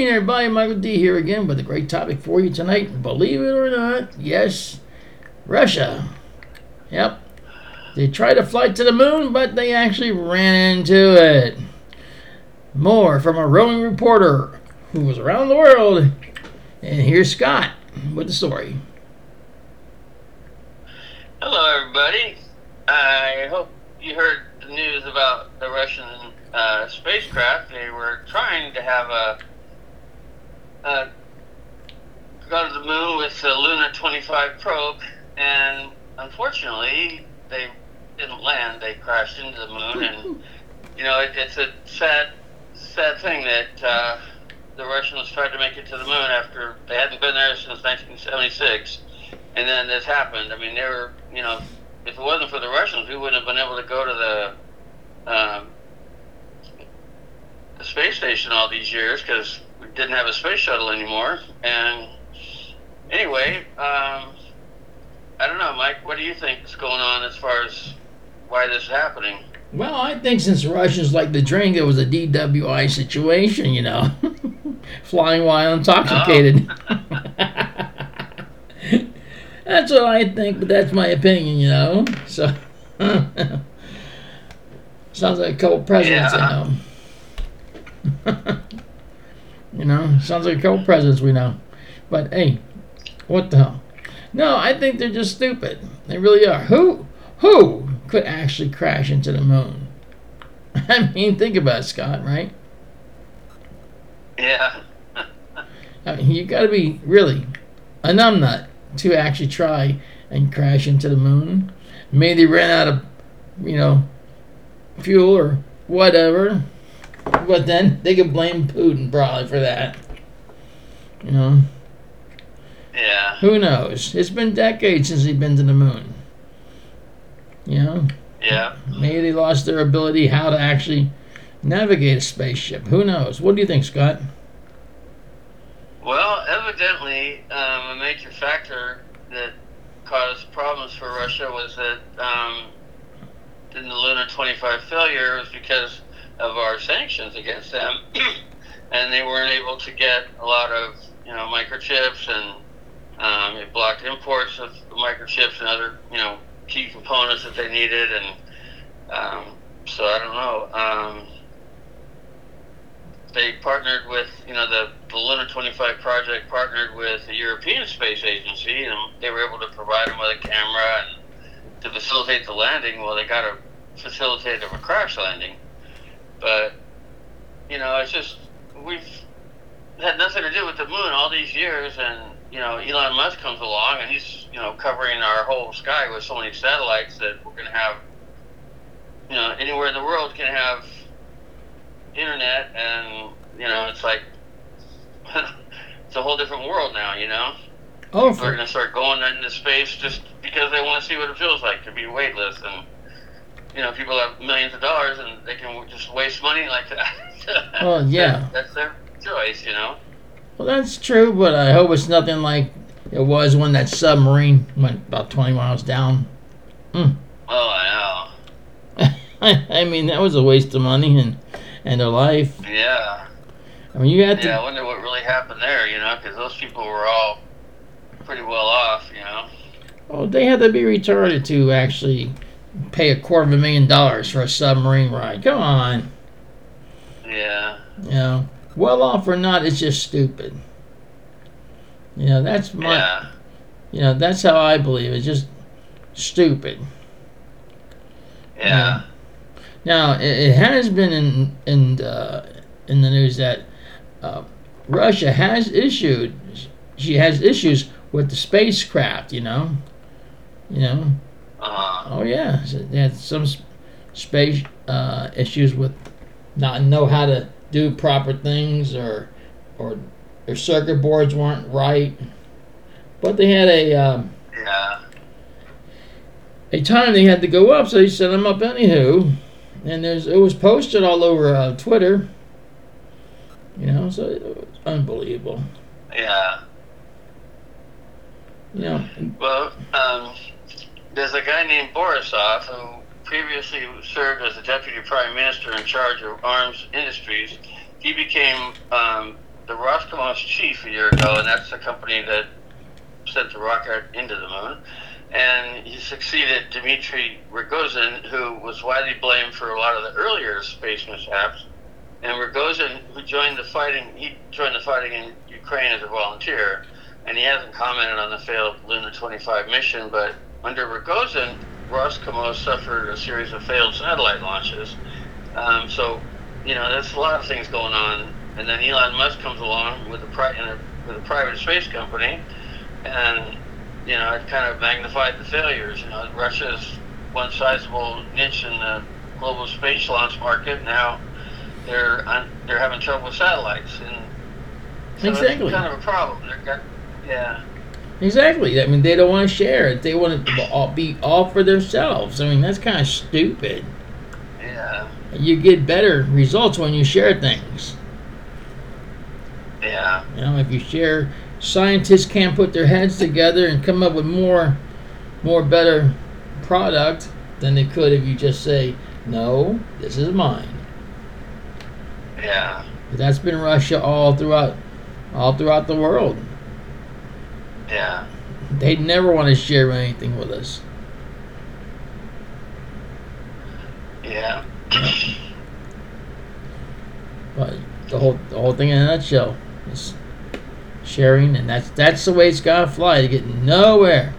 Millionaire Buyer Michael D here again with a great topic for you tonight. Believe it or not, yes, Russia. Yep. They tried a flight to the moon, but they actually ran into it. More from a roving reporter who was around the world. And here's Scott with the story. Hello, everybody. I hope you heard the news about the Russian spacecraft. They were trying to have go to the moon with the Luna 25 probe, and unfortunately, they didn't land. They crashed into the moon, and you know, it's a sad thing that the Russians tried to make it to the moon after they hadn't been there since 1976, and then this happened. I mean, they were, you know, if it wasn't for the Russians, we wouldn't have been able to go to the space station all these years because we didn't have a space shuttle anymore. And anyway, I don't know, Mike, what do you think is going on as far as why this is happening? Well, I think since the Russians liked to drink, it was a DWI situation, you know. Flying while intoxicated. Oh. That's what I think, but that's my opinion, you know. So, sounds like a couple presidents, yeah. I know. You know, sounds like a couple presidents we know. But hey, what the hell? No, I think they're just stupid. They really are. Who could actually crash into the moon? I mean, think about it, Scott, right? Yeah. I mean, you got to be really a numbnut to actually try and crash into the moon. Maybe they ran out of, you know, fuel or whatever. But then they could blame Putin probably for that. You know? Yeah. Who knows? It's been decades since they've been to the moon. You know? Yeah. Maybe they lost their ability how to actually navigate a spaceship. Who knows? What do you think, Scott? Well, evidently, a major factor that caused problems for Russia was that in the Luna 25 failure was because of our sanctions against them, and they weren't able to get a lot of, you know, microchips, and it blocked imports of microchips and other, you know, key components that they needed, and so I don't know. They partnered with, you know, the Luna 25 project partnered with the European Space Agency, and they were able to provide them with a camera and to facilitate the landing. Well, they got to facilitate a crash landing. But, you know, it's just, we've had nothing to do with the moon all these years, and, you know, Elon Musk comes along, and he's, you know, covering our whole sky with so many satellites that we're going to have, you know, anywhere in the world can have internet, and you know, it's like it's a whole different world now, you know. Oh, we're gonna start going into space just because they want to see what it feels like to be weightless, and you know, people have millions of dollars and they can just waste money like that. Well, yeah, that's their choice, you know. Well, that's true, but I hope it's nothing like it was when that submarine went about 20 miles down. Oh, I know. I mean, that was a waste of money and their life. Yeah. I mean, you had to. Yeah, I wonder what really happened there, you know, because those people were all pretty well off, you know. Oh, they had to be retarded to actually pay $250,000 for a submarine ride. Come on. Yeah. You know, well off or not, it's just stupid. You know, that's my. Yeah. You know, that's how I believe it. It's just stupid. Yeah. You know? Now, it has been in the news that Russia has issues with the spacecraft, you know. You know. Oh yeah, so they had some space issues with not know how to do proper things, or their circuit boards weren't right. But they had a time they had to go up, so they set them up anywho. And it was posted all over Twitter, you know, so it was unbelievable. Yeah. You know. Well, there's a guy named Borisov who previously served as the deputy prime minister in charge of arms industries. He became the Roscosmos chief a year ago, and that's the company that sent the rocket into the moon. And he succeeded Dmitry Rogozin, who was widely blamed for a lot of the earlier space mishaps. And Rogozin, who joined the fighting in Ukraine as a volunteer, and he hasn't commented on the failed Luna 25 mission, but under Rogozin, Roscosmos suffered a series of failed satellite launches. There's a lot of things going on. And then Elon Musk comes along with a private space company, and it kind of magnified the failures. Russia's one sizable niche in the global space launch market. Now they're having trouble with satellites, and so exactly. It's kind of a problem. Yeah. Exactly. I mean, they don't want to share it. They want it to be all for themselves. I mean, that's kind of stupid. Yeah. You get better results when you share things. Yeah. If you share, scientists can't put their heads together and come up with more better product than they could if you just say, no, this is mine. Yeah. That's been Russia all throughout the world. Yeah. They never want to share anything with us. Yeah. But the whole thing in a nutshell is sharing, and that's the way it's gotta fly. To get nowhere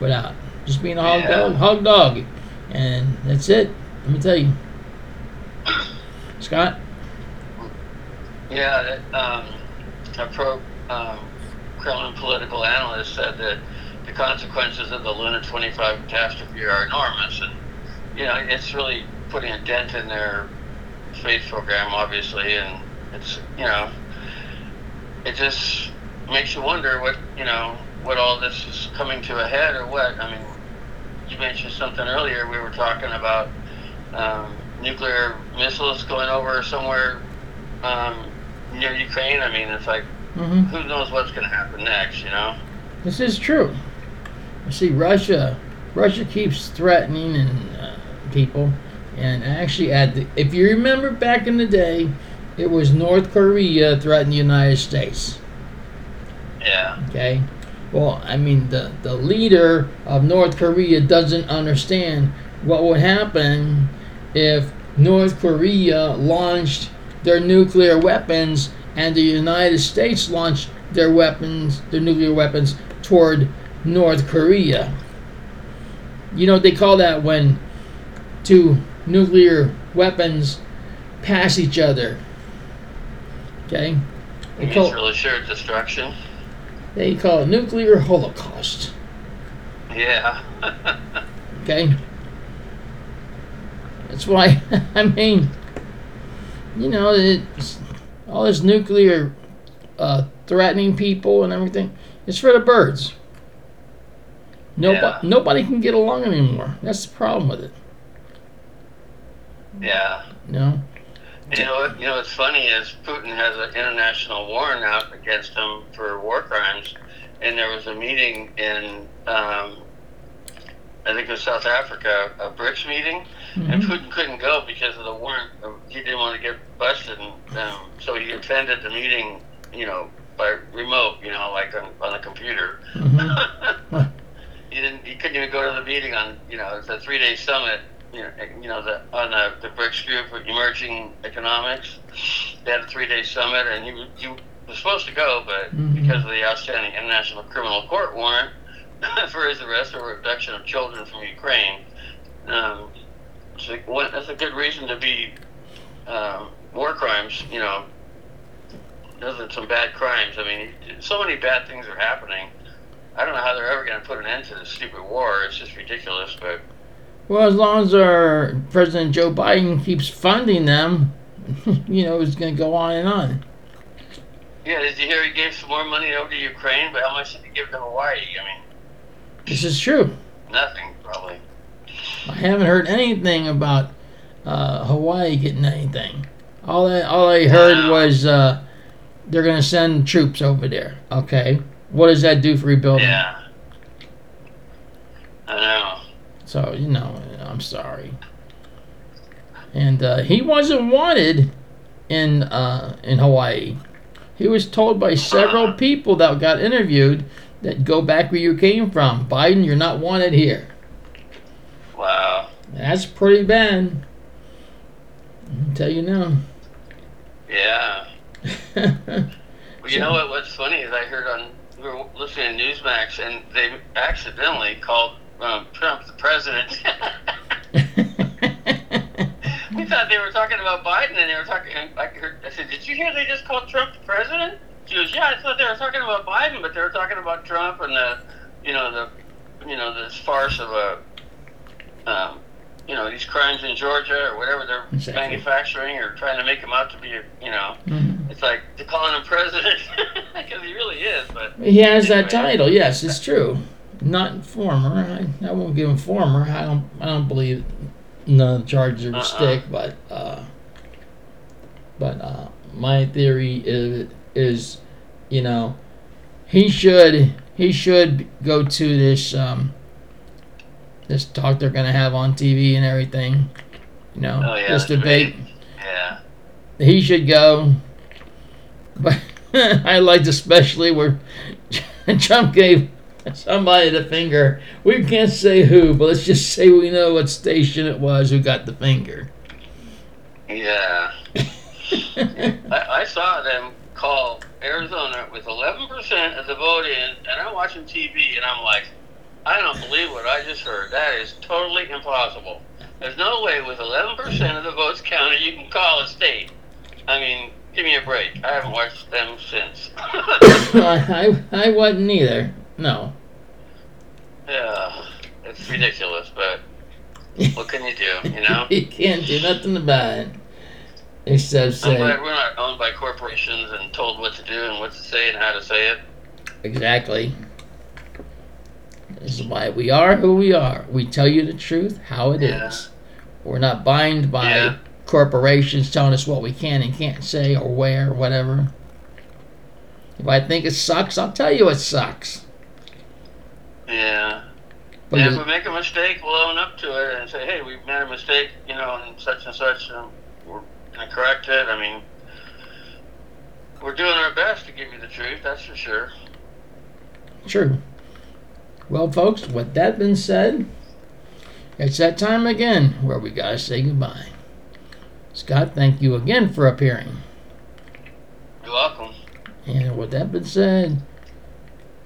without just being a hog dog, and that's it. Let me tell you, Scott. Yeah, a Kremlin political analyst said that the consequences of the Luna 25 catastrophe are enormous, and it's really putting a dent in their space program, obviously, and it's it just makes you wonder what all this is coming to a head or what. I mean, you mentioned something earlier. We were talking about nuclear missiles going over somewhere near Ukraine. I mean, it's like, who knows what's going to happen next? This is true. You see, Russia keeps threatening and people, and actually, if you remember back in the day, it was North Korea threatened the United States. Yeah. Okay. Well, I mean, the leader of North Korea doesn't understand what would happen if North Korea launched their nuclear weapons and the United States launched their nuclear weapons toward North Korea. They call that when two nuclear weapons pass each other. Okay? They call it assured destruction. They call it nuclear holocaust. Yeah. Okay? That's why, I mean, it's all this nuclear threatening people and everything. It's for the birds. Nobody can get along anymore. That's the problem with it. Yeah. What's funny is Putin has an international warrant out against him for war crimes, and there was a meeting in I think it was South Africa, a BRICS meeting, and Putin couldn't go because of the warrant. He didn't want to get busted, and so he attended the meeting, by remote, like on the computer. He couldn't even go to the meeting on, it's a 3-day summit. The BRICS group for emerging economics, they had a 3-day summit, and he was supposed to go, but because of the outstanding international criminal court warrant for his arrest over abduction of children from Ukraine, that's a good reason to be war crimes. Those are some bad crimes. I mean, so many bad things are happening. I don't know how they're ever going to put an end to this stupid war. It's just ridiculous, but. Well, as long as our President Joe Biden keeps funding them, it's going to go on and on. Yeah, did you hear he gave some more money over to Ukraine, but how much did he give to Hawaii? I mean, this is true. Nothing, probably. I haven't heard anything about Hawaii getting anything. All I heard was they're going to send troops over there. Okay, what does that do for rebuilding? Yeah, I know. So, I'm sorry. And he wasn't wanted in Hawaii. He was told by several people that got interviewed that go back where you came from. Biden, you're not wanted here. Wow. That's pretty bad. I'll tell you now. Yeah. Well, you know what? What's funny is I heard we were listening to Newsmax, and they accidentally called Trump the president. We thought they were talking about Biden, and they were talking. I said, "Did you hear they just called Trump the president?" She goes, "Yeah, I thought they were talking about Biden, but they were talking about Trump and this farce of these crimes in Georgia or whatever they're manufacturing or trying to make him out to be. Mm-hmm. It's like they're calling him president because he really is. But he has that title. Yes, it's true. Not former. I won't give him former. I don't believe none of the charges would stick. But my theory is he should go to this talk they're gonna have on TV and everything. This debate. Yeah. He should go. But I liked especially where Trump gave somebody the finger. We can't say who, but let's just say we know what station it was who got the finger. Yeah. I saw them call Arizona with 11% of the vote in, and I'm watching TV, and I'm like, I don't believe what I just heard. That is totally impossible. There's no way with 11% of the votes counted you can call a state. I mean, give me a break. I haven't watched them since. I wasn't either. No. Yeah, it's ridiculous, but what can you do, You can't do nothing about it. Except say... I'm glad we're not owned by corporations and told what to do and what to say and how to say it. Exactly. This is why we are who we are. We tell you the truth, how it is. We're not bound by corporations telling us what we can and can't say or where or whatever. If I think it sucks, I'll tell you it sucks. Yeah. But if we make a mistake, we'll own up to it and say, hey, we made a mistake, and such, and we're going to correct it. I mean, we're doing our best to give you the truth, that's for sure. True. Well, folks, with that being said, it's that time again where we got to say goodbye. Scott, thank you again for appearing. You're welcome. And with that being said,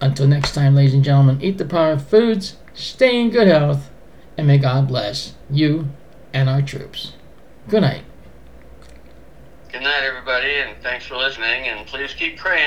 until next time, ladies and gentlemen, eat the power of foods, stay in good health, and may God bless you and our troops. Good night. Good night, everybody, and thanks for listening, and please keep praying.